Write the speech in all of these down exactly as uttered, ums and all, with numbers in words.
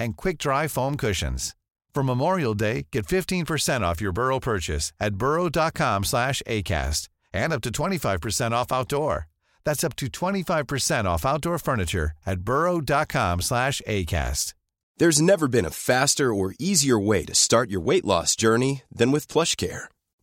and quick-dry foam cushions. For Memorial Day, get fifteen percent off your Burrow purchase at burrow.com slash ACAST and up to twenty-five percent off outdoor. That's up to twenty-five percent off outdoor furniture at burrow.com slash ACAST. There's never been a faster or easier way to start your weight loss journey than with PlushCare.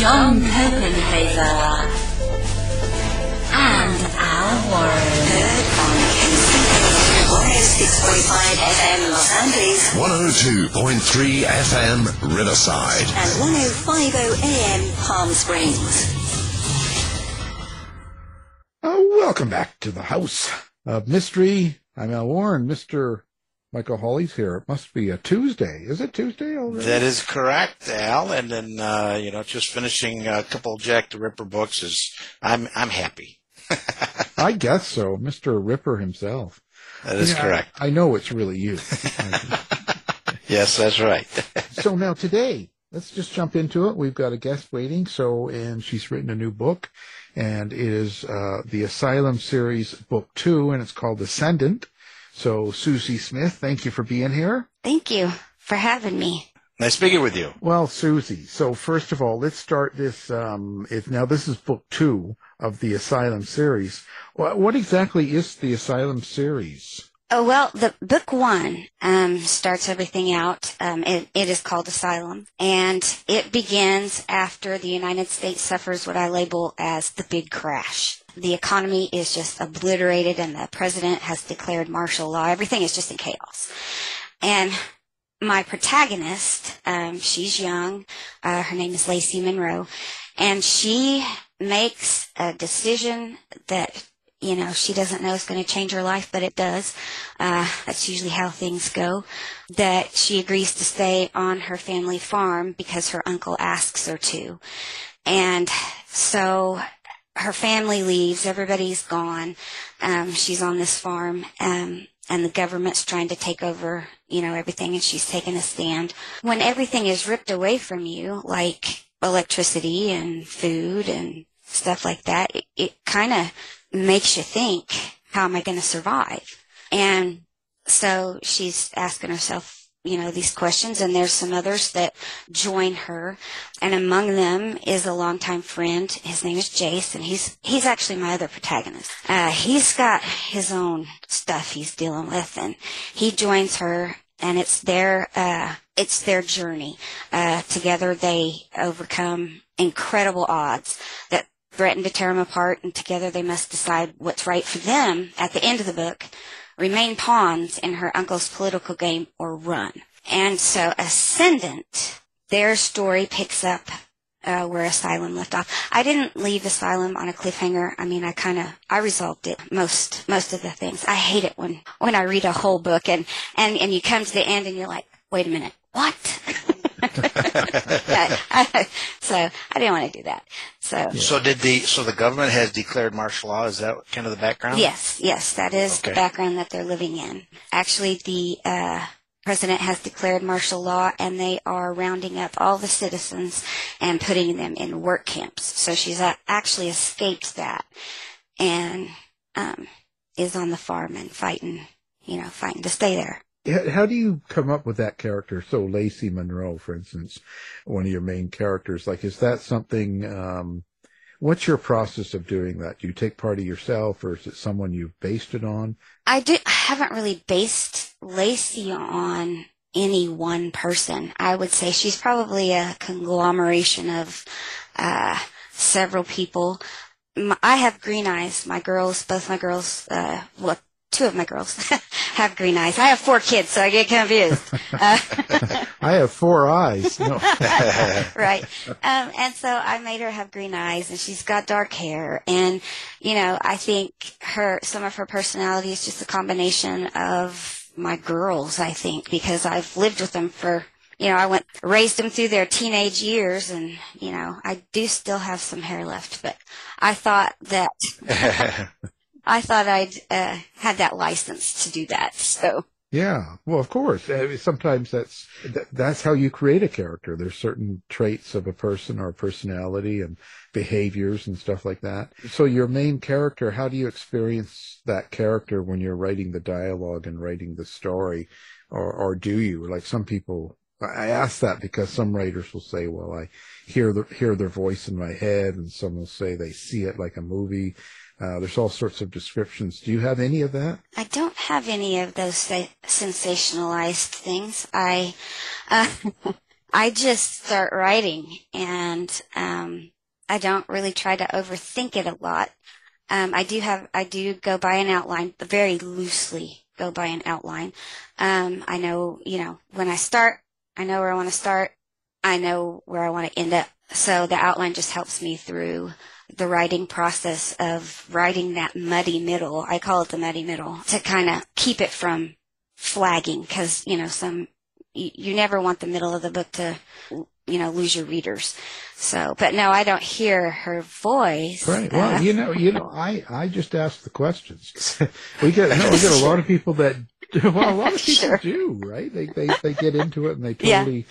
John Copenhaver, and Al Warren. Heard on K C A A one oh six point five F M Los Angeles, one oh two point three F M Riverside, and one oh five point oh A M Palm Springs. Uh, welcome back to the House of Mystery. I'm Al Warren. Mister Michael Hawley's here. It must be a Tuesday. Is it Tuesday already? That is correct, Al. And then, uh, you know, just finishing a couple of Jack the Ripper books is, I'm I'm happy. I guess so. Mister Ripper himself. That is yeah, correct. I, I know it's really you. Yes, that's right. So now today, let's just jump into it. We've got a guest waiting. So, and she's written a new book, and it is uh, the Asylum series book two, and it's called Ascendant. So, Susy Smith, thank you for being here. Thank you for having me. Nice speaking with you. Well, Susy, so first of all, let's start this. Um, if, now, this is book two of the Asylum series. What, what exactly is the Asylum series? Oh, well, the book one um, starts everything out. Um, it, it is called Asylum, and it begins after the United States suffers what I label as the big crash. The economy is just obliterated, and the president has declared martial law. Everything is just in chaos. And my protagonist, um, she's young. Uh, her name is Lacy Monroe. And she makes a decision that, you know, she doesn't know it's going to change her life, but it does. Uh, that's usually how things go. That she agrees to stay on her family farm because her uncle asks her to. And so her family leaves. Everybody's gone. Um, she's on this farm, um, and the government's trying to take over, you know, everything, and she's taking a stand. When everything is ripped away from you, like electricity and food and stuff like that, it, it kind of makes you think, how am I going to survive? And so she's asking herself, you know, these questions, and there's some others that join her, and among them is a longtime friend. His name is Jace, and he's he's actually my other protagonist. Uh, he's got his own stuff he's dealing with, and he joins her, and it's their uh, it's their journey. Uh, together, they overcome incredible odds that threaten to tear them apart, and together they must decide what's right for them. At the end of the book, remain pawns in her uncle's political game or run. And so Ascendant, their story picks up uh, where Asylum left off. I didn't leave Asylum on a cliffhanger. I mean, I kind of, I resolved it, most most of the things. I hate it when, when I read a whole book and, and, and you come to the end and you're like, wait a minute, what? I, so I didn't want to do that. So, so did the so the government has declared martial law. Is that kind of the background? Yes, yes, that is okay. The background that they're living in. Actually, the uh, president has declared martial law, and they are rounding up all the citizens and putting them in work camps. So she's actually escaped that and um, is on the farm and fighting, you know, fighting to stay there. How do you come up with that character? So Lacy Monroe, for instance, one of your main characters, like, is that something, um, what's your process of doing that? Do you take part of yourself, or is it someone you've based it on? I, do, I haven't really based Lacy on any one person. I would say she's probably a conglomeration of uh, several people. My, I have green eyes. My girls, both my girls, uh, well, two of my girls have green eyes. I have four kids, so I get confused. Uh, I have four eyes. No. Right. Um, and so I made her have green eyes, and she's got dark hair. And, you know, I think her some of her personality is just a combination of my girls, I think, because I've lived with them for, you know, I went raised them through their teenage years, and, you know, I do still have some hair left, but I thought that... I thought I'd uh, had that license to do that. So yeah, well, of course. I mean, sometimes that's that, that's how you create a character. There's certain traits of a person or a personality and behaviors and stuff like that. So your main character, how do you experience that character when you're writing the dialogue and writing the story, or, or do you? Like some people, I ask that because some writers will say, "Well, I hear the, hear their voice in my head," and some will say they see it like a movie. Uh, there's all sorts of descriptions. Do you have any of that? I don't have any of those sensationalized things. I uh, I just start writing, and um, I don't really try to overthink it a lot. Um, I do have I do go by an outline, but very loosely go by an outline. Um, I know, you know, when I start, I know where I want to start. I know where I want to end up. So the outline just helps me through the writing process of writing that muddy middle. I call it the muddy middle to kind of keep it from flagging, because, you know, some you, you never want the middle of the book to, you know, lose your readers. So, but no, I don't hear her voice. Right. Well, uh, you know, you know, I, I just ask the questions. we get no, we get a lot of people that well, a lot of people sure. do, right? They they they get into it and they totally. Yeah.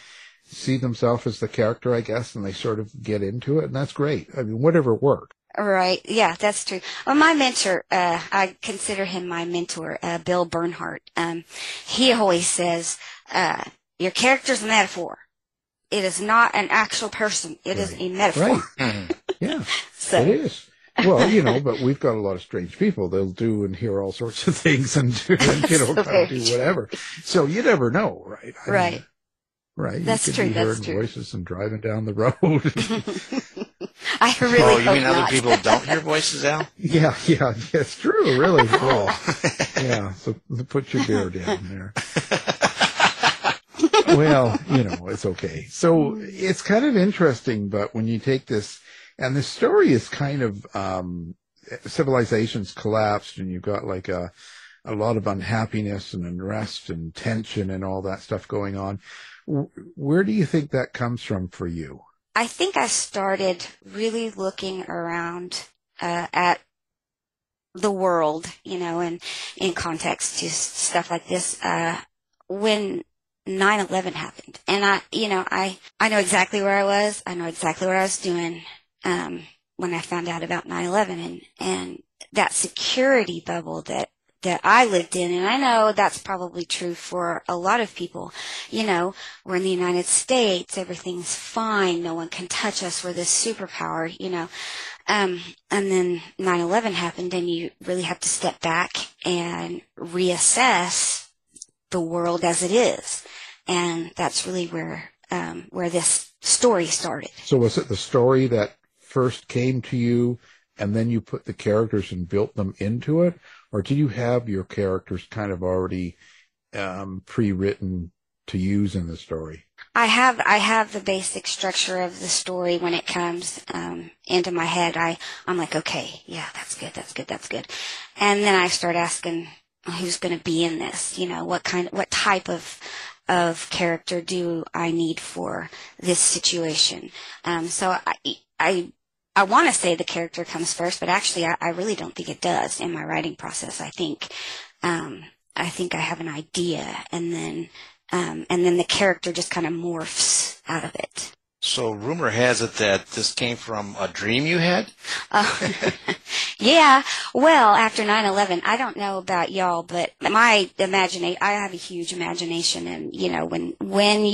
See themselves as the character, I guess, and they sort of get into it, and that's great. I mean, whatever worked. Right. Yeah, that's true. Well, my mentor, uh, I consider him my mentor, uh, Bill Bernhardt. Um, he always says, uh, your character's a metaphor. It is not an actual person. It right. is a metaphor. Right. Yeah, so. It is. Well, you know, but we've got a lot of strange people. They'll do and hear all sorts of things and, do, and you know, so kind of do whatever. So you never know, right? I right. mean, Right, that's you could true. Be hearing that's true. Voices and driving down the road. I really. Oh, you mean not. Other people don't hear voices, Al? Yeah, yeah, that's true. Really. Oh, yeah. So put your beer down there. Well, you know, it's okay. So it's kind of interesting, but when you take this, and the story is kind of um, civilization's collapsed, and you've got like a a lot of unhappiness and unrest and tension and all that stuff going on. Where do you think that comes from for you? I think I started really looking around uh, at the world, you know, and in context to stuff like this uh, when nine eleven happened. And, I, you know, I, I know exactly where I was. I know exactly what I was doing um, when I found out about nine eleven and, and that security bubble that that I lived in, and I know that's probably true for a lot of people. You know, we're in the United States, everything's fine, no one can touch us, we're this superpower, you know. Um, and then nine eleven happened, and you really have to step back and reassess the world as it is. And that's really where um, where this story started. So was it the story that first came to you, and then you put the characters and built them into it? Or do you have your characters kind of already um, pre-written to use in the story? I have I have the basic structure of the story when it comes um, into my head. I, I'm like, okay, yeah, that's good, that's good, that's good. And then I start asking who's going to be in this, you know, what kind, what type of of character do I need for this situation? Um, so I I... I want to say the character comes first, but actually I, I really don't think it does in my writing process. I think um, I think I have an idea, and then um, and then the character just kind of morphs out of it. So rumor has it that this came from a dream you had? Uh, yeah. Well, after nine eleven, I don't know about y'all, but my imagination, I have a huge imagination, and, you know, when, when you...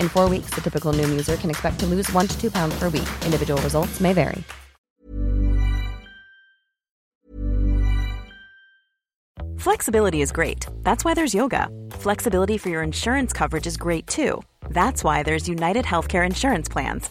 In four weeks, the typical Noom user can expect to lose one to two pounds per week. Individual results may vary. Flexibility is great. That's why there's yoga. Flexibility for your insurance coverage is great too. That's why there's United Healthcare Insurance Plans.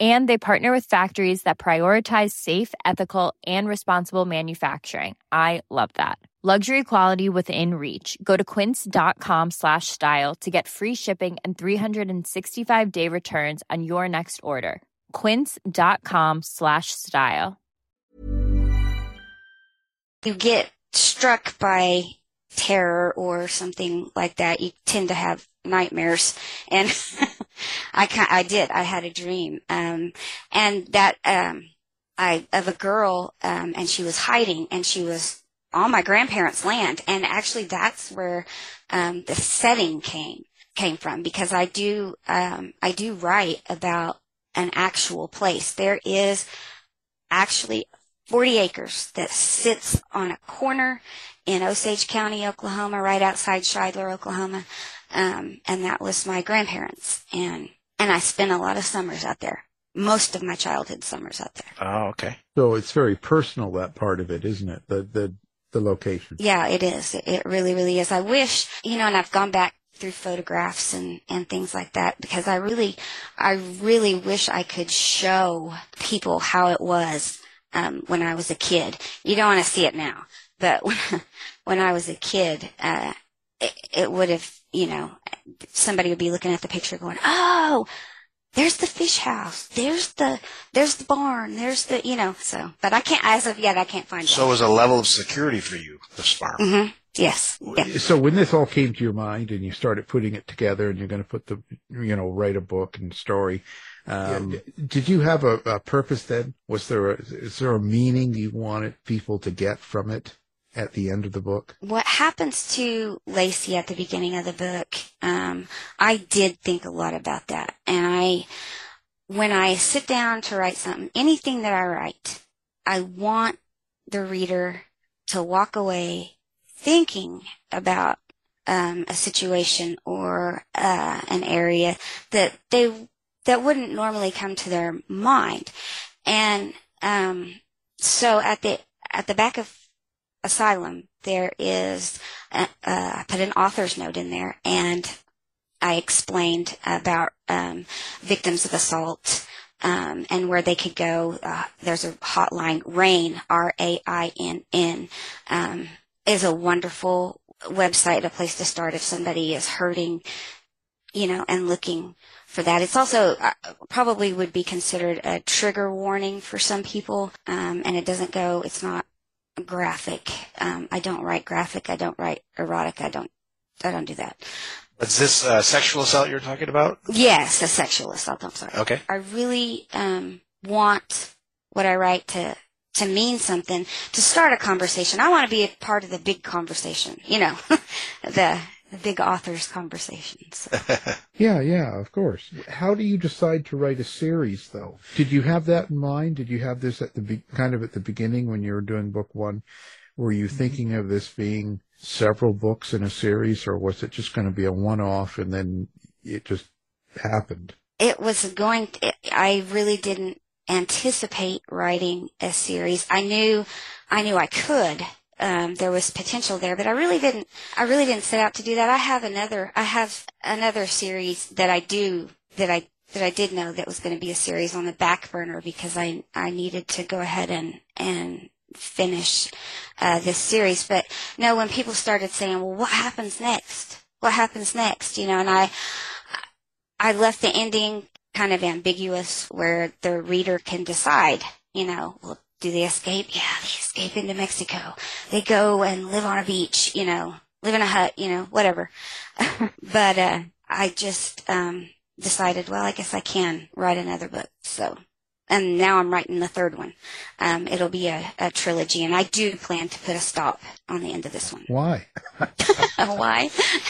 And they partner with factories that prioritize safe, ethical, and responsible manufacturing. I love that. Luxury quality within reach. Go to quince.com slash style to get free shipping and three sixty-five day returns on your next order. Quince.com slash style. You get struck by terror or something like that. You tend to have nightmares. And I, can, I did. I had a dream. Um, and that um, I of a girl, um, and she was hiding, and she was on my grandparents' land. And actually that's where um, the setting came came from, because I do um, I do write about an actual place. There is actually forty acres that sits on a corner in Osage County, Oklahoma, right outside Shidler, Oklahoma, um, and that was my grandparents. And and I spent a lot of summers out there, most of my childhood summers out there. Oh, okay. So it's very personal, that part of it, isn't it? The the the location. Yeah, it is. It really, really is. I wish, you know, and I've gone back through photographs and, and things like that, because I really, I really wish I could show people how it was um, when I was a kid. You don't want to see it now, but when, when I was a kid, uh, it, it would have, you know, somebody would be looking at the picture going, oh, there's the fish house, there's the, there's the barn, there's the, you know, so, but I can't, as of yet, I can't find it. So it was a level of security for you, this farm. Mm-hmm. Yes. Yeah. So when this all came to your mind and you started putting it together and you're going to put the, you know, write a book and story, um, yeah. did you have a, a purpose then? Was there a, is there a meaning you wanted people to get from it at the end of the book? What happens to Lacy at the beginning of the book, um, I did think a lot about that. And I, when I sit down to write something, anything that I write, I want the reader to walk away thinking about um, a situation or uh, an area that they that wouldn't normally come to their mind, and um, so at the at the back of Asylum there is a, uh, I put an author's note in there, and I explained about um, victims of assault. Um, and where they could go. Uh, there's a hotline, RAINN, R A I N N. Um, is a wonderful website, a place to start if somebody is hurting, you know, and looking for that. It's also uh, probably would be considered a trigger warning for some people, um, and it doesn't go, it's not graphic. Um, I don't write graphic. I don't write erotic. I don't, I don't do that. Is this uh, sexual assault you're talking about? Yes, a sexual assault. I'm sorry. Okay. I really um, want what I write to, to mean something, to start a conversation. I want to be a part of the big conversation, you know, the, the big author's conversations. Yeah, yeah, of course. How do you decide to write a series, though? Did you have that in mind? Did you have this at the be- kind of at the beginning when you were doing book one? Were you thinking of this being several books in a series, or was it just going to be a one-off and then it just happened? It was going to, I really didn't anticipate writing a series. I knew I knew I could. Um, there was potential there, but I really didn't I really didn't set out to do that. I have another I have another series that I do that I that I did know that was going to be a series on the back burner, because I I needed to go ahead and and finish uh, this series. But no, when people started saying, well, what happens next? What happens next? You know, and I I left the ending kind of ambiguous, where the reader can decide, you know, well, do they escape? Yeah, they escape into Mexico. They go and live on a beach, you know, live in a hut, you know, whatever. But uh, I just um, decided, well, I guess I can write another book. So, and now I'm writing the third one. Um, it'll be a, a trilogy, and I do plan to put a stop on the end of this one. Why? Why?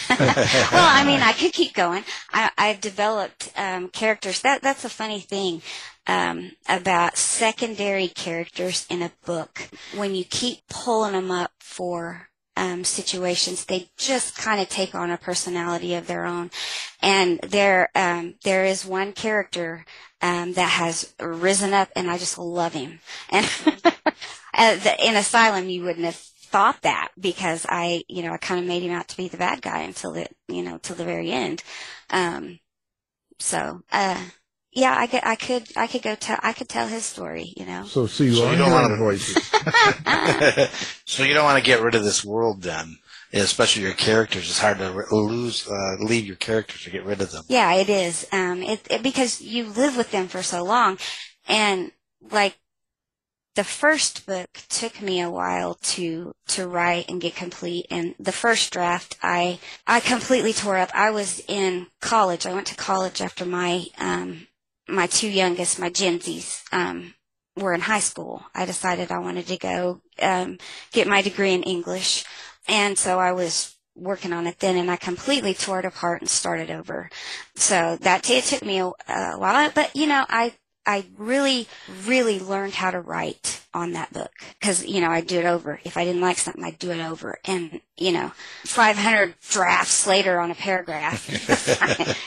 Well, I mean, I could keep going. I, I've developed um, characters. That that's a funny thing um, about secondary characters in a book. When you keep pulling them up for um, situations, they just kind of take on a personality of their own. And there, um, there is one character um, that has risen up, and I just love him. And in Asylum, you wouldn't have thought that, because I, you know, I kind of made him out to be the bad guy until the, you know, till the very end. Um, so, uh, yeah, I could, I could, I could go tell, I could tell his story, you know. So, so you, so you don't want to voices. So you don't want to get rid of this world, then, especially your characters. It's hard to lose, uh, leave your characters or get rid of them. Yeah, it is. Um, it, it because you live with them for so long, and like. The first book took me a while to to write and get complete, and the first draft I I completely tore up. I was in college. I went to college after my um, my two youngest, my Gen Zs, um, were in high school, I decided I wanted to go um, get my degree in English. And so I was working on it then, and I completely tore it apart and started over. So that it took me a, a while, but, you know, I I really, really learned how to write on that book because, you know, I'd do it over. If I didn't like something, I'd do it over. And, you know, five hundred drafts later on a paragraph,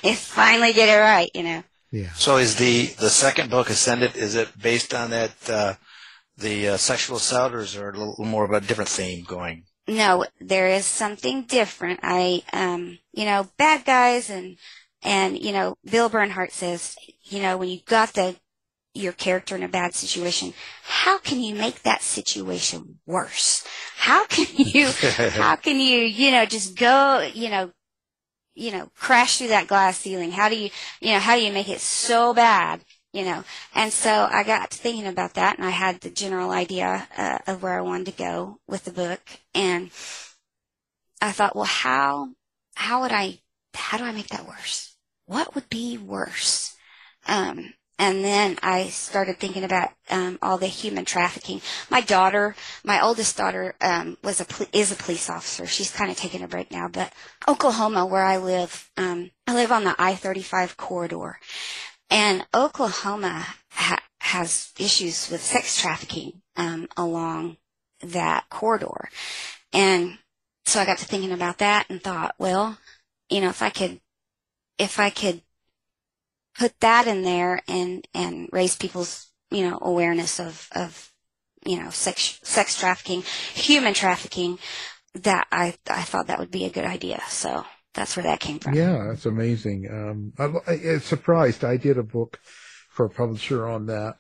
you finally get it right, you know. Yeah. So is the, the second book, Ascendant, is it based on that, uh, the uh, sexual assault, or is there a little more of a different theme going? No, there is something different. I, um, you know, bad guys and, and, you know, Bill Bernhardt says, you know, when you've got the, your character in a bad situation, how can you make that situation worse? How can you, how can you, you know, just go, you know, you know, crash through that glass ceiling? How do you, you know, how do you make it so bad, you know? And so I got to thinking about that, and I had the general idea uh, of where I wanted to go with the book. And I thought, well, how, how would I, how do I make that worse? What would be worse? Um, and then I started thinking about um, all the human trafficking. My daughter, my oldest daughter, um, was a pol- is a police officer. She's kind of taking a break now. But Oklahoma, where I live, um, I live on the I thirty-five corridor, and Oklahoma ha- has issues with sex trafficking um, along that corridor. And so I got to thinking about that and thought, well, you know, if I could, if I could. put that in there and, and raise people's, you know, awareness of, of, you know, sex, sex trafficking, human trafficking, that I, I thought that would be a good idea. So that's where that came from. Yeah, that's amazing. Um, I, it's surprised. I did a book for a publisher on that,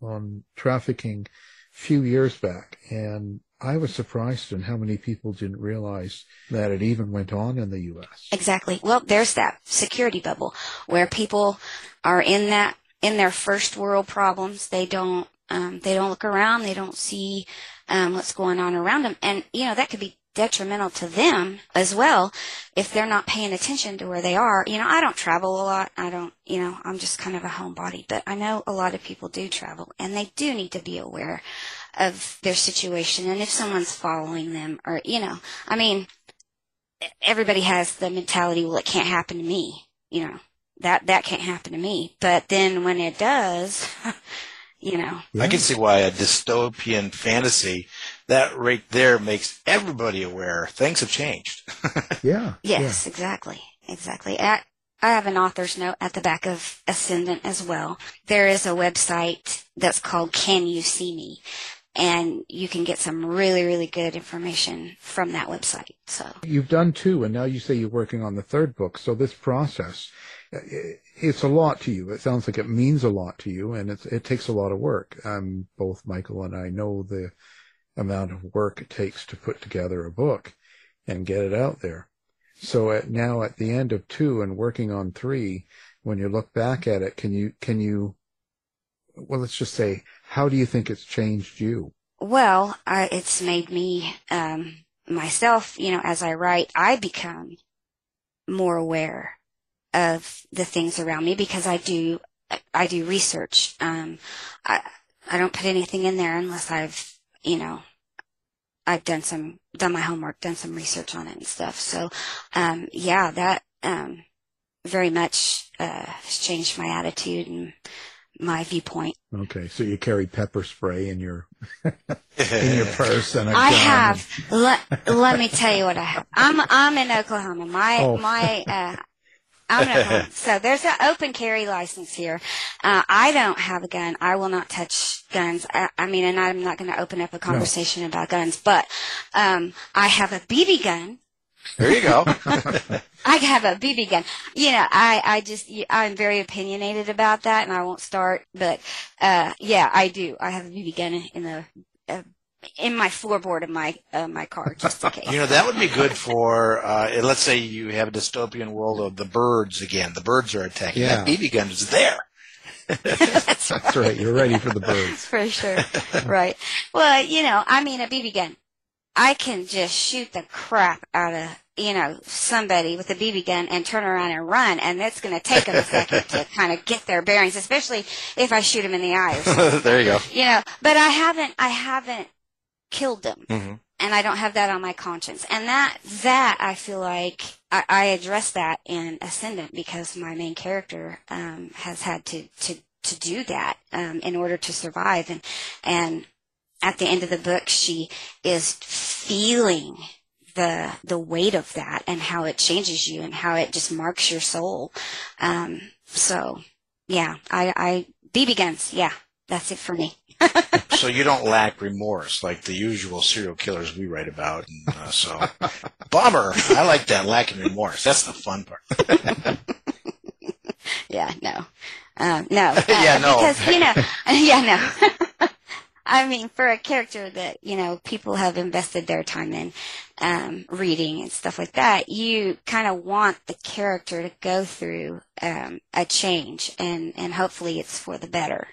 on trafficking a few years back. And I was surprised in how many people didn't realize that it even went on in the U S Exactly. Well, there's that security bubble where people are in that in their first world problems. They don't um, they don't look around. They don't see um, what's going on around them, and you know that could be detrimental to them as well if they're not paying attention to where they are. You know, I don't travel a lot. I don't. You know, I'm just kind of a homebody, but I know a lot of people do travel, and they do need to be aware of their situation, and if someone's following them, or, you know, I mean, everybody has the mentality, well, it can't happen to me, you know, that, that can't happen to me. But then when it does, you know. I can see why a dystopian fantasy, that right there makes everybody aware things have changed. Yeah. Yes, yeah. exactly. Exactly. At, I have an author's note at the back of Ascendant as well. There is a website that's called Can You See Me? And you can get some really, really good information from that website. So you've done two, and now you say you're working on the third book. So this process, it's a lot to you. It sounds like it means a lot to you, and it's, it takes a lot of work. Um, both Michael and I know the amount of work it takes to put together a book and get it out there. So at, now at the end of two and working on three, when you look back at it, can you can you? Well, let's just say, how do you think it's changed you? Well, uh, it's made me, um, myself, you know, as I write, I become more aware of the things around me because I do, I do research. Um, I, I don't put anything in there unless I've, you know, I've done some, done my homework, done some research on it and stuff. So, um, yeah, that, um, very much, uh, has changed my attitude and my viewpoint. Okay, so you carry pepper spray in your in your purse, and a I gun. have. Let, let me tell you what I have. I'm I'm in Oklahoma. My oh. my uh, I'm in Oklahoma. So there's an open carry license here. Uh, I don't have a gun. I will not touch guns. I, I mean, and I'm not going to open up a conversation no. about guns. But um, I have a B B gun. There you go. I have a B B gun. You know, I, I just, I'm very opinionated about that, and I won't start, but, uh, yeah, I do. I have a B B gun in the, uh, in my floorboard of my, uh, my car, just in case. You know, that would be good for, uh, let's say you have a dystopian world of the birds again. The birds are attacking. Yeah. That B B gun is there. That's, right. That's right. You're ready for the birds. For sure. Right. Well, you know, I mean, a B B gun. I can just shoot the crap out of you know, somebody with a B B gun and turn around and run, and that's going to take them a second to kind of get their bearings, especially if I shoot them in the eye or something. There you go. You know, but I haven't, I haven't killed them, mm-hmm. and I don't have that on my conscience. And that, that I feel like I, I address that in Ascendant because my main character um, has had to, to, to do that um, in order to survive. And, and at the end of the book, she is feeling the the weight of that and how it changes you and how it just marks your soul. Um, so, yeah, I, I B B guns, yeah, that's it for me. So you don't lack remorse like the usual serial killers we write about. And, uh, so, bummer. I like that, lacking remorse. That's the fun part. Yeah, no. Um, no. Uh, yeah, no. Because, you know, yeah, no. I mean, for a character that, you know, people have invested their time in um, reading and stuff like that, you kind of want the character to go through um, a change, and, and hopefully it's for the better,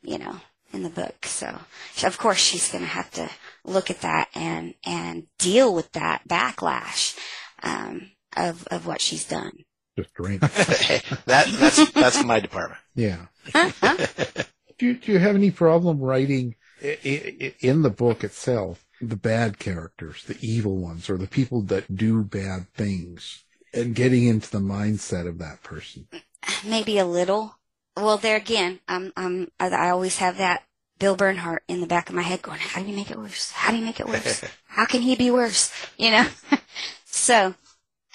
you know, in the book. So, of course, she's going to have to look at that and, and deal with that backlash um, of of what she's done. Just drink. that, that's, that's my department. Yeah. do, do you have any problem writing... in the book itself, the bad characters, the evil ones, or the people that do bad things, and getting into the mindset of that person? Maybe a little. Well, there again, I'm, I'm, I always have that Bill Bernhardt in the back of my head going, how do you make it worse? How do you make it worse? How can he be worse? You know? so...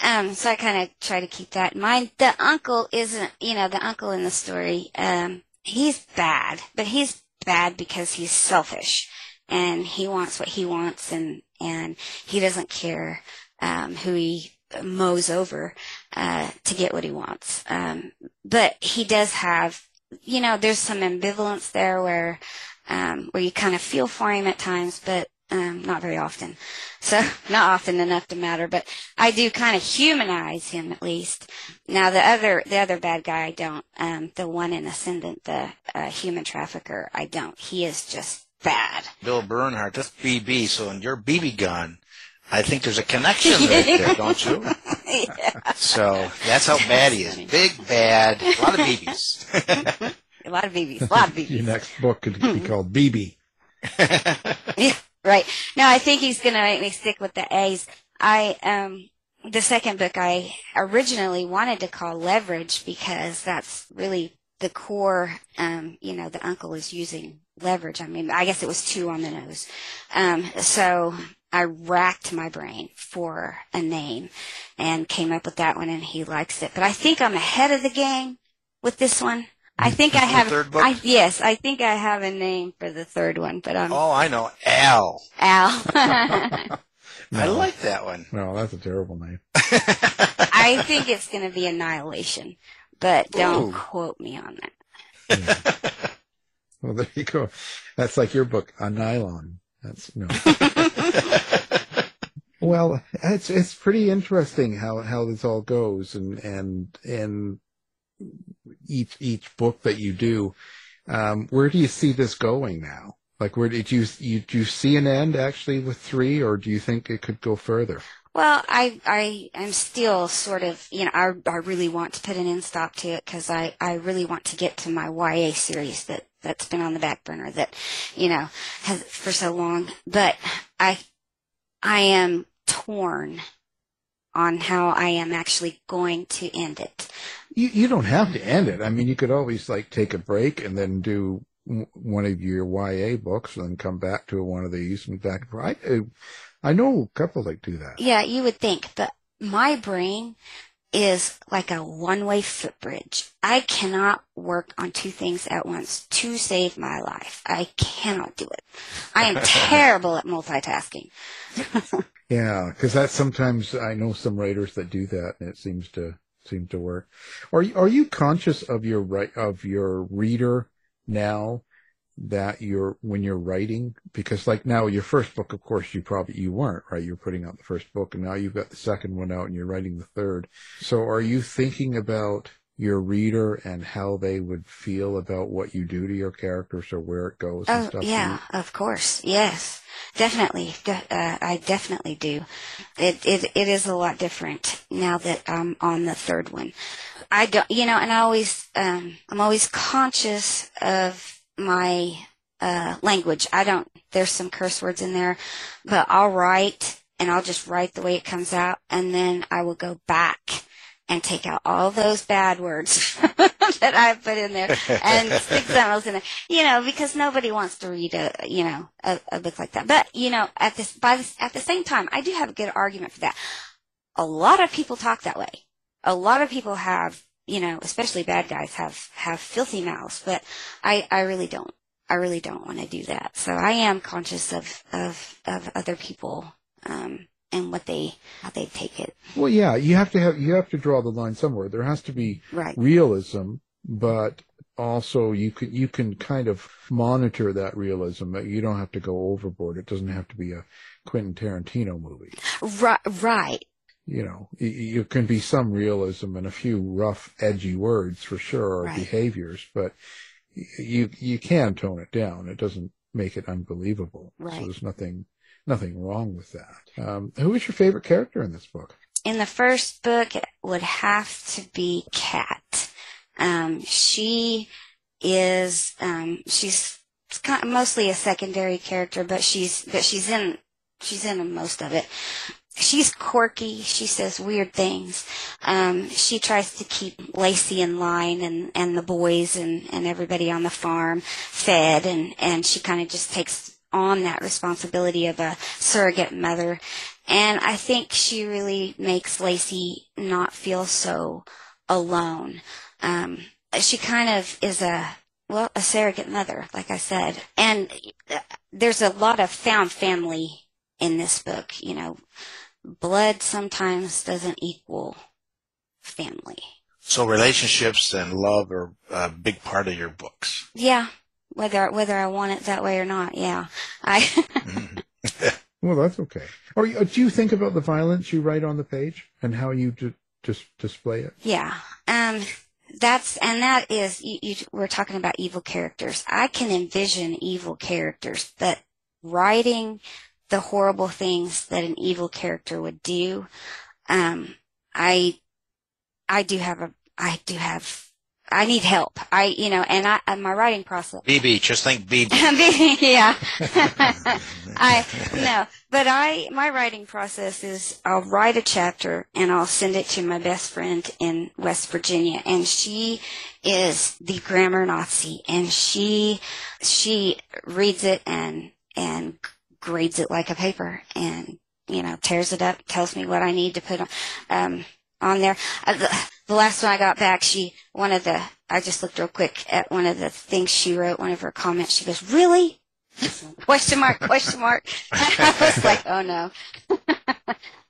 Um, so I kind of try to keep that in mind. The uncle isn't, you know, the uncle in the story, um, he's bad, but he's bad because he's selfish and he wants what he wants, and, and he doesn't care, um, who he mows over, uh, to get what he wants. Um, but he does have, you know, there's some ambivalence there where, um, where you kind of feel for him at times, but, um, not very often. So not often enough to matter, but I do kind of humanize him at least. Now the other, the other bad guy, I don't, um, the one in Ascendant, the uh, human trafficker, I don't. He is just bad. Bill Bernhardt, that's B B. So in your B B gun, I think there's a connection right there, don't you? Yeah. So that's how bad he is. Big bad. A lot of B Bs. a lot of B Bs. A lot of B Bs. Your next book could be called B B. Yeah. Right. No, I think he's going to make me stick with the A's. I, um, the second book I originally wanted to call Leverage because that's really the core, um, you know, the uncle is using leverage. I mean, I guess it was two on the nose. Um, so I racked my brain for a name and came up with that one, and he likes it. But I think I'm ahead of the game with this one. I think I have. The third book? I, yes, I think I have a name for the third one, but I'm. Oh, I know, Al. Al. No. I like that one. No, that's a terrible name. I think it's going to be Annihilation, but don't Ooh. quote me on that. Yeah. Well, there you go. That's like your book, Annihilon. That's no. Well, it's it's pretty interesting how, how this all goes, and and and. each each book that you do, um, where do you see this going now? Like, where did you, you do you see an end actually with three, or do you think it could go further? Well, I I am still sort of, you know, I I really want to put an end stop to it because I I really want to get to my Y A series that that's been on the back burner, that, you know, has for so long. But I I am torn on how I am actually going to end it. You, you don't have to end it. I mean, you could always, like, take a break and then do one of your Y A books and then come back to one of these and back. I, I know a couple that do that. Yeah, you would think, but my brain is like a one-way footbridge. I cannot work on two things at once to save my life. I cannot do it. I am terrible at multitasking. Yeah, because that sometimes, I know some writers that do that, and it seems to seem to work. Are you, are you conscious of your of your reader now that you're when you're writing? Because like now, your first book, of course, you probably you weren't, right? You're putting out the first book, and now you've got the second one out, and you're writing the third. So, are you thinking about your reader and how they would feel about what you do to your characters or where it goes and oh, stuff? Yeah, of course. Yes, definitely. De- uh, I definitely do. It, it it is a lot different now that I'm on the third one. I don't, you know, and I always, um, I'm always conscious of my uh, language. I don't, there's some curse words in there, but I'll write and I'll just write the way it comes out, and then I will go back and take out all those bad words that I put in there and stick something else in there, you know, because nobody wants to read a, you know, a, a book like that. But, you know, at this, by this, at the same time, I do have a good argument for that. A lot of people talk that way. A lot of people have, you know, especially bad guys have, have filthy mouths, but I, I really don't. I really don't want to do that. So I am conscious of, of, of other people, um, and what they, how they take it. Well, yeah, you have to have, you have to draw the line somewhere. There has to be right. realism, but also you can, you can kind of monitor that realism. You don't have to go overboard. It doesn't have to be a Quentin Tarantino movie. Right. Right. You know, it can be some realism and a few rough, edgy words for sure, or right. behaviors, but you you can tone it down. It doesn't make it unbelievable. Right. So there's nothing nothing wrong with that. Um, who is your favorite character in this book? In the first book, it would have to be Kat. Um, she is um, she's kind of mostly a secondary character, but she's but she's in she's in most of it. She's quirky. She says weird things. Um, she tries to keep Lacy in line and, and the boys and, and everybody on the farm fed, and, and she kind of just takes on that responsibility of a surrogate mother. And I think she really makes Lacy not feel so alone. Um, she kind of is a, well, a surrogate mother, like I said. And there's a lot of found family in this book, you know. Blood sometimes doesn't equal family. So relationships and love are a big part of your books. Yeah, whether whether I want it that way or not, yeah. I Well, that's okay. Or do you think about the violence you write on the page and how you d- dis- display it? Yeah, um, that's and that is. You, you, we're talking about evil characters. I can envision evil characters, but writing the horrible things that an evil character would do. Um, I, I do have a, I do have, I need help. I, you know, and I, and my writing process. B B, just think B B. Yeah. I, no, but I, my writing process is I'll write a chapter and I'll send it to my best friend in West Virginia. And she is the grammar Nazi, and she, she reads it and, and, grades it like a paper and, you know, tears it up, tells me what I need to put on, um, on there. Uh, the, the last one I got back, she, one of the, I just looked real quick at one of the things she wrote, one of her comments. She goes, really? Question mark, question mark. I was like, oh no.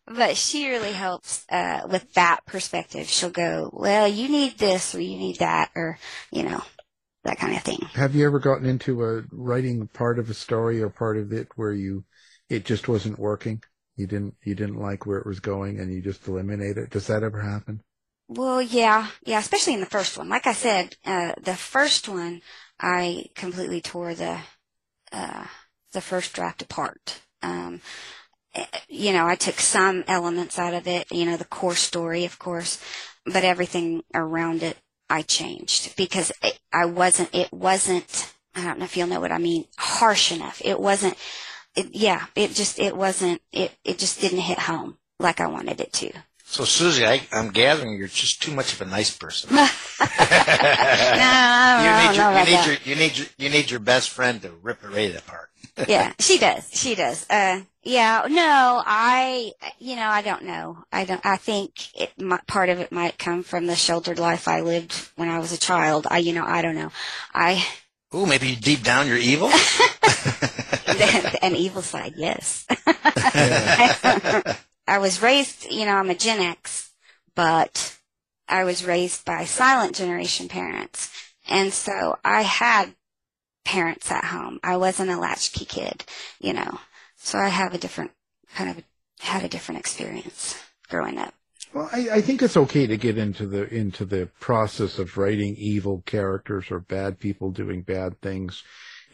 But she really helps, uh, with that perspective. She'll go, well, you need this or you need that or, you know, that kind of thing. Have you ever gotten into a writing part of a story or part of it where you, it just wasn't working? You didn't, you didn't like where it was going and you just eliminate it. Does that ever happen? Well, yeah. Yeah. Especially in the first one. Like I said, uh, the first one, I completely tore the, uh, the first draft apart. Um, you know, I took some elements out of it, you know, the core story, of course, but everything around it I changed because it, I wasn't, it wasn't, I don't know if you'll know what I mean, harsh enough. It wasn't, it, yeah, it just, it wasn't, it, it just didn't hit home like I wanted it to. So, Susy, I, I'm gathering you're just too much of a nice person. No, I don't know about that. You need your, you need your best friend to rip it apart. Yeah, she does. She does. Uh, yeah, no, I, you know, I don't know. I don't, I think it, my, part of it might come from the sheltered life I lived when I was a child. I, you know, I don't know. I. Ooh, maybe deep down you're evil? An evil side, yes. I was raised, you know, I'm a Gen X, but I was raised by silent generation parents. And so I had parents at home. I wasn't a latchkey kid, you know, so I have a different kind of had a different experience growing up. Well, I, I think it's okay to get into the into the process of writing evil characters or bad people doing bad things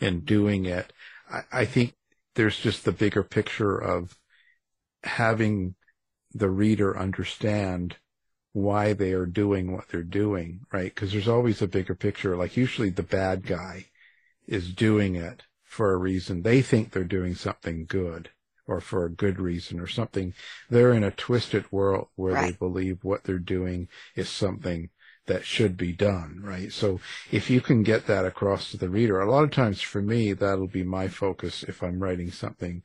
and doing it. I, I think there's just the bigger picture of having the reader understand why they are doing what they're doing, right? Because there's always a bigger picture. Like usually the bad guy is doing it for a reason. They think they're doing something good, or for a good reason or something. They're in a twisted world where right. they believe what they're doing is something that should be done, right? So if you can get that across to the reader, a lot of times for me, that'll be my focus if I'm writing something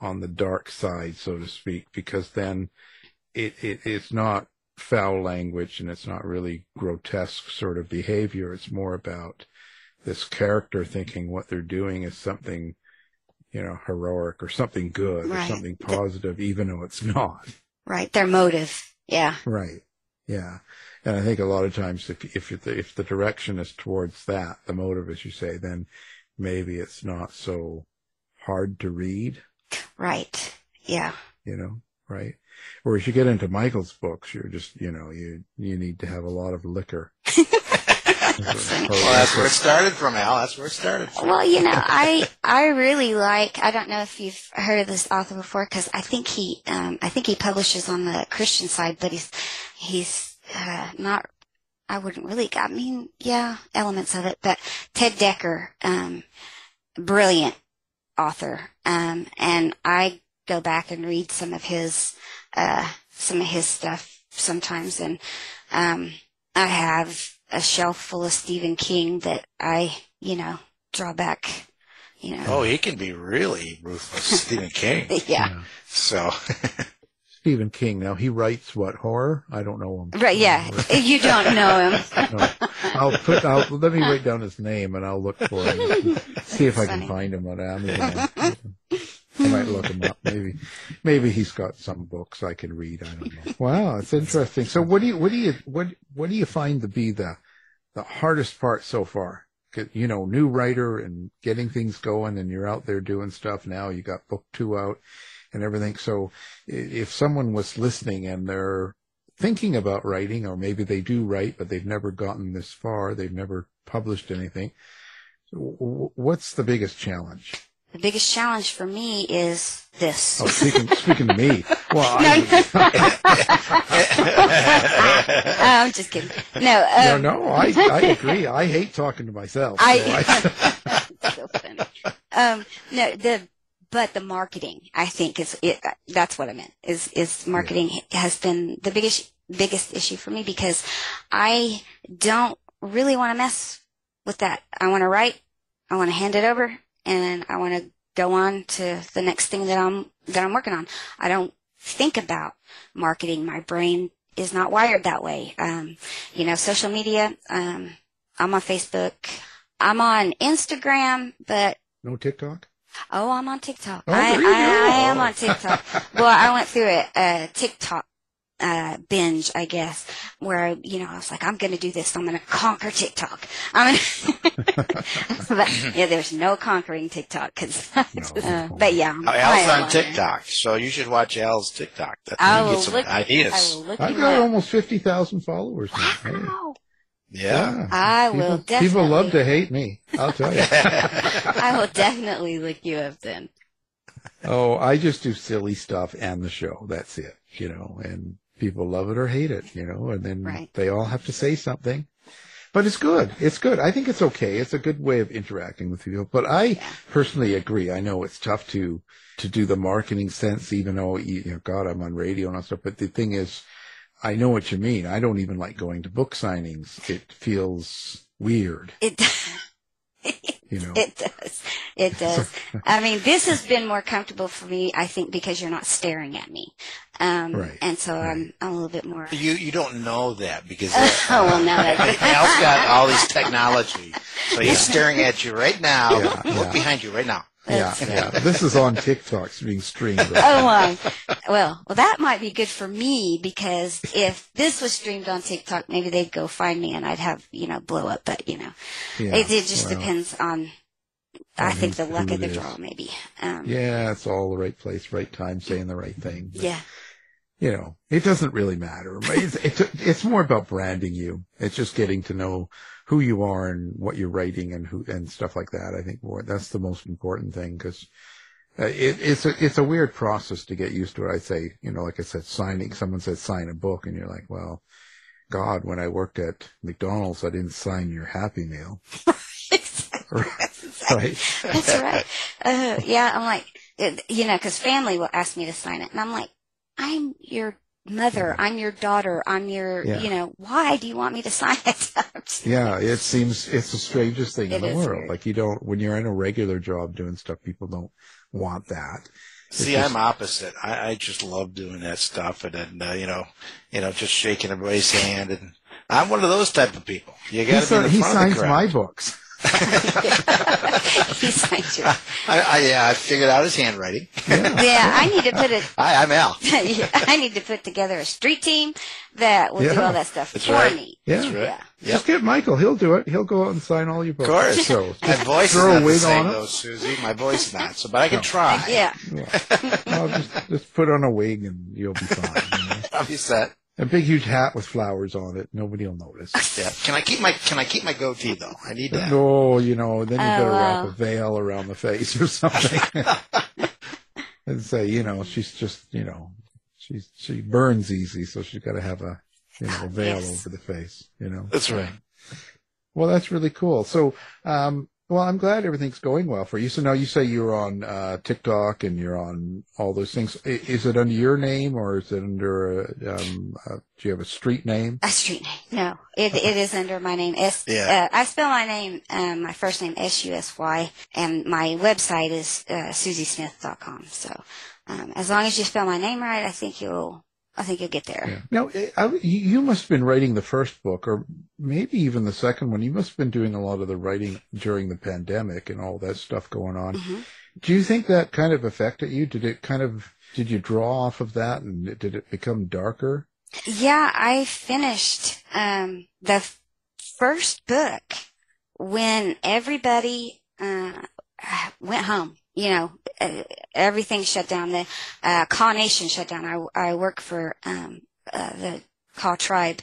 on the dark side, so to speak, because then it, it it's not foul language and it's not really grotesque sort of behavior. It's more about this character thinking what they're doing is something, you know, heroic or something good right. or something positive, the, even though it's not. Right. Their motive. Yeah. Right. Yeah. And I think a lot of times if, if, if the direction is towards that, the motive, as you say, then maybe it's not so hard to read. Right. Yeah. You know, right. Or if you get into Michael's books, you're just, you know, you, you need to have a lot of liquor. That's well, that's where it started from, Al. That's where it started from. Well, you know, I I really like. I don't know if you've heard of this author before, because I think he um, I think he publishes on the Christian side, but he's he's uh, not. I wouldn't really. I mean, yeah, elements of it, but Ted Dekker, um, brilliant author, um, and I go back and read some of his uh, some of his stuff sometimes, and um, I have a shelf full of Stephen King that I, you know, draw back, you know. Oh, he can be really ruthless, Stephen King. Yeah. yeah. So. Stephen King, now he writes what, horror? I don't know him. Right, yeah. You don't know him. No. I'll put, I'll, let me write down his name and I'll look for him. See if funny. I can find him on Amazon. I might look him up. Maybe, maybe he's got some books I can read. I don't know. Wow, it's interesting. So, what do you, what do you, what, what do you find to be the, the hardest part so far? You know, new writer and getting things going, and you're out there doing stuff now. You got book two out, and everything. So, if someone was listening and they're thinking about writing, or maybe they do write, but they've never gotten this far, they've never published anything. What's the biggest challenge? The biggest challenge for me is this. Oh, speaking, speaking to me. Well, I... I'm just kidding. No, um, no, no. I, I agree. I hate talking to myself. I, so I... That's so funny. Um, no, the but the marketing. I think is it. That's what I meant. Is is marketing yeah. has been the biggest biggest issue for me, because I don't really want to mess with that. I want to write. I want to hand it over. And I want to go on to the next thing that I'm that I'm working on. I don't think about marketing. My brain is not wired that way. Um, you know, social media. Um, I'm on Facebook. I'm on Instagram, but no TikTok. Oh, I'm on TikTok. Oh, I, I, I am on TikTok. Well, I went through a, a TikTok uh, binge, I guess, where, you know, I was like, I'm going to do this. I'm going to conquer TikTok. I'm gonna... But, yeah, there's no conquering TikTok. Cause no. uh, but yeah. Oh, Al's on TikTok, it. So you should watch Al's TikTok. That's I will get some look, ideas. I will look I've got up. Almost fifty thousand followers now. Wow. Hey. Yeah. yeah. I people, will definitely. People love to hate me. I'll tell you. I will definitely look you up then. Oh, I just do silly stuff and the show. That's it, you know, and people love it or hate it, you know, and then right. they all have to say something. But it's good. It's good. I think it's okay. It's a good way of interacting with people. But I yeah. personally agree. I know it's tough to to do the marketing sense, even though, you know, God, I'm on radio and all stuff. But the thing is, I know what you mean. I don't even like going to book signings. It feels weird. It does. You know. It does. It does. I mean, this has been more comfortable for me, I think, because you're not staring at me. Um, right. And so right. I'm, I'm a little bit more. You you don't know that because uh, oh, well, now that Al's got all this technology, so he's staring at you right now. Yeah, yeah. Look behind you right now. Yeah, yeah. This is on TikTok. It's being streamed. Right oh, um, well, well, that might be good for me, because if this was streamed on TikTok, maybe they'd go find me and I'd have, you know, blow up. But, you know, yeah, it, it just well, depends on, I, I think, the luck of the is. draw, maybe. Um, yeah, it's all the right place, right time, saying the right thing. But, yeah. you know, it doesn't really matter. It's, it's, it's more about branding you. It's just getting to know who you are and what you're writing and who, and stuff like that. I think more, that's the most important thing, because uh, it, it's a, it's a weird process to get used to it. I say, you know, like I said, signing, someone said sign a book, and you're like, well, God, when I worked at McDonald's, I didn't sign your Happy Meal. Exactly. Right. That's right. Uh, yeah, I'm like, it, you know, because family will ask me to sign it, and I'm like, I'm your mother, yeah. I'm your daughter, I'm your, yeah. you know, why do you want me to sign it? Yeah, it seems, it's the strangest thing it in the world. Weird. Like, you don't, when you're in a regular job doing stuff, people don't want that. See, just, I'm opposite. I, I just love doing that stuff, and, and uh, you know, you know, just shaking everybody's hand, and I'm one of those type of people. You got to be in the front of the crowd. He signs my books. He signed your. I, I, yeah, I figured out his handwriting. Yeah, yeah, I need to put it. Hi, I'm Al. I need to put together a street team that will yeah. do all that stuff That's for right. me. Yeah, That's right. yeah. Yep. Just get Michael. He'll do it. He'll go out and sign all your books. Of course. So my voice is not the same, though, Susie. My voice is not. So, but I can no. try. Yeah. yeah. I'll just, just put on a wig and you'll be fine. You know? I'll be set. A big, huge hat with flowers on it. Nobody will notice. Yeah. Can I keep my Can I keep my goatee though? I need that. No, you know, then you oh, better wow. wrap a veil around the face or something, and say, you know, she's just, you know, she's she burns easy, so she's got to have a, you know, a veil yes. over the face. You know. That's right. Well, that's really cool. So, um, well, I'm glad everything's going well for you. So now you say you're on uh, TikTok and you're on all those things. Is it under your name, or is it under a, um, a, do you have a street name? A street name. No, it it is under my name. It's, yeah. uh, I spell my name, um, my first name, S U S Y, and my website is uh, susy smith dot com. So um, as long as you spell my name right, I think you'll I think you'll get there. Yeah. Now, you must have been writing the first book, or maybe even the second one. You must have been doing a lot of the writing during the pandemic and all that stuff going on. Mm-hmm. Do you think that kind of affected you? Did it kind of, did you draw off of that, and did it become darker? Yeah, I finished um, the first book when everybody uh, went home. You know, uh, everything shut down. The uh, Kaw Nation shut down. I, I work for um, uh, the Kaw tribe,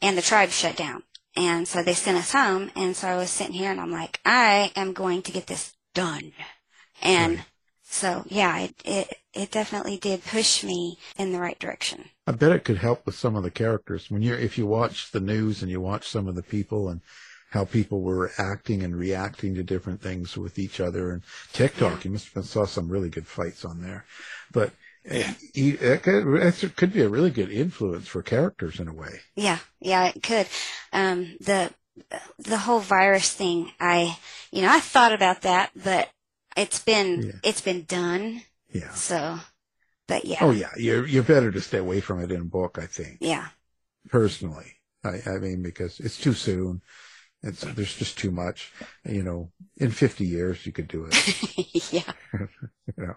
and the tribe shut down. And so they sent us home. And so I was sitting here, and I'm like, I am going to get this done. And right. so, yeah, it, it it definitely did push me in the right direction. I bet it could help with some of the characters. When you're, if you watch the news and you watch some of the people and how people were acting and reacting to different things with each other. And TikTok, yeah. you must have been, saw some really good fights on there. But yeah. he, it, could, it could be a really good influence for characters in a way. Yeah, yeah, it could. Um, the the whole virus thing, I you know, I thought about that, but it's been yeah. it's been done. Yeah. So, but yeah. Oh yeah, you're you're better to stay away from it in a book, I think. Yeah. Personally, I, I mean, because it's too soon. It's, there's just too much, you know. In fifty years, you could do it. yeah. you know.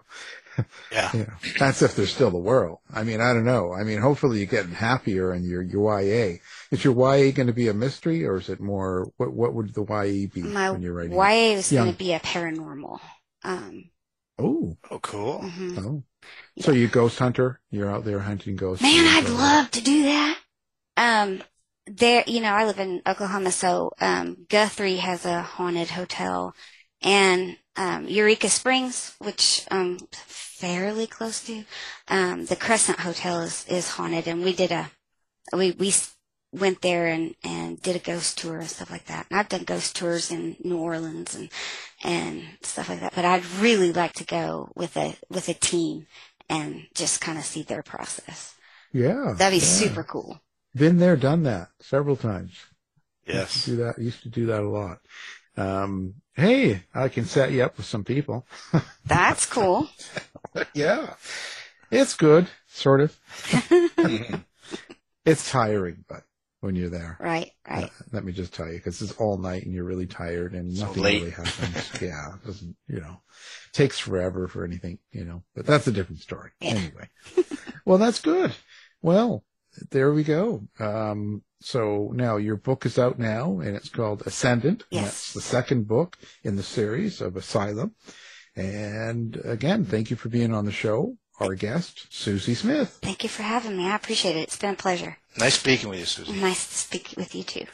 Yeah. You know, that's if there's still the world. I mean, I don't know. I mean, hopefully you're getting happier in your, your Y A. Is your Y A going to be a mystery, or is it more? What What would the Y A be My when you're writing? My Y A is going to be a paranormal. Um, oh. Oh, cool. Mm-hmm. Oh. Yeah. So you're a ghost hunter. You're out there hunting ghosts. Man, I'd whatever. love to do that. Um. There, you know, I live in Oklahoma, so um, Guthrie has a haunted hotel, and um, Eureka Springs, which I'm fairly close to, um, the Crescent Hotel is, is haunted, and we did a, we we went there and, and did a ghost tour and stuff like that. And I've done ghost tours in New Orleans and and stuff like that, but I'd really like to go with a with a team and just kind of see their process. Yeah, that'd be yeah. super cool. Been there, done that several times. Yes. Used to do that, used to do that a lot. Um, hey, I can set you up with some people. That's cool. yeah. It's good, sort of. It's tiring, but when you're there. Right, right. Uh, let me just tell you, because it's all night and you're really tired and so nothing late. really happens. yeah, it doesn't, you know, takes forever for anything, you know, but that's a different story. Yeah. Anyway. Well, that's good. Well, there we go. Um, so now your book is out now, and it's called Ascendant. Yes. That's the second book in the series of Asylum. And again, thank you for being on the show. our guest, Susy Smith. Thank you for having me. I appreciate it. It's been a pleasure. Nice speaking with you, Susy. Nice to speak with you, too.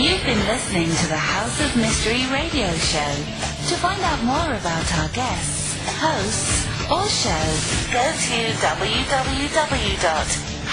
You've been listening to the House of Mystery radio show. To find out more about our guests, hosts, or shows, go to w w w dot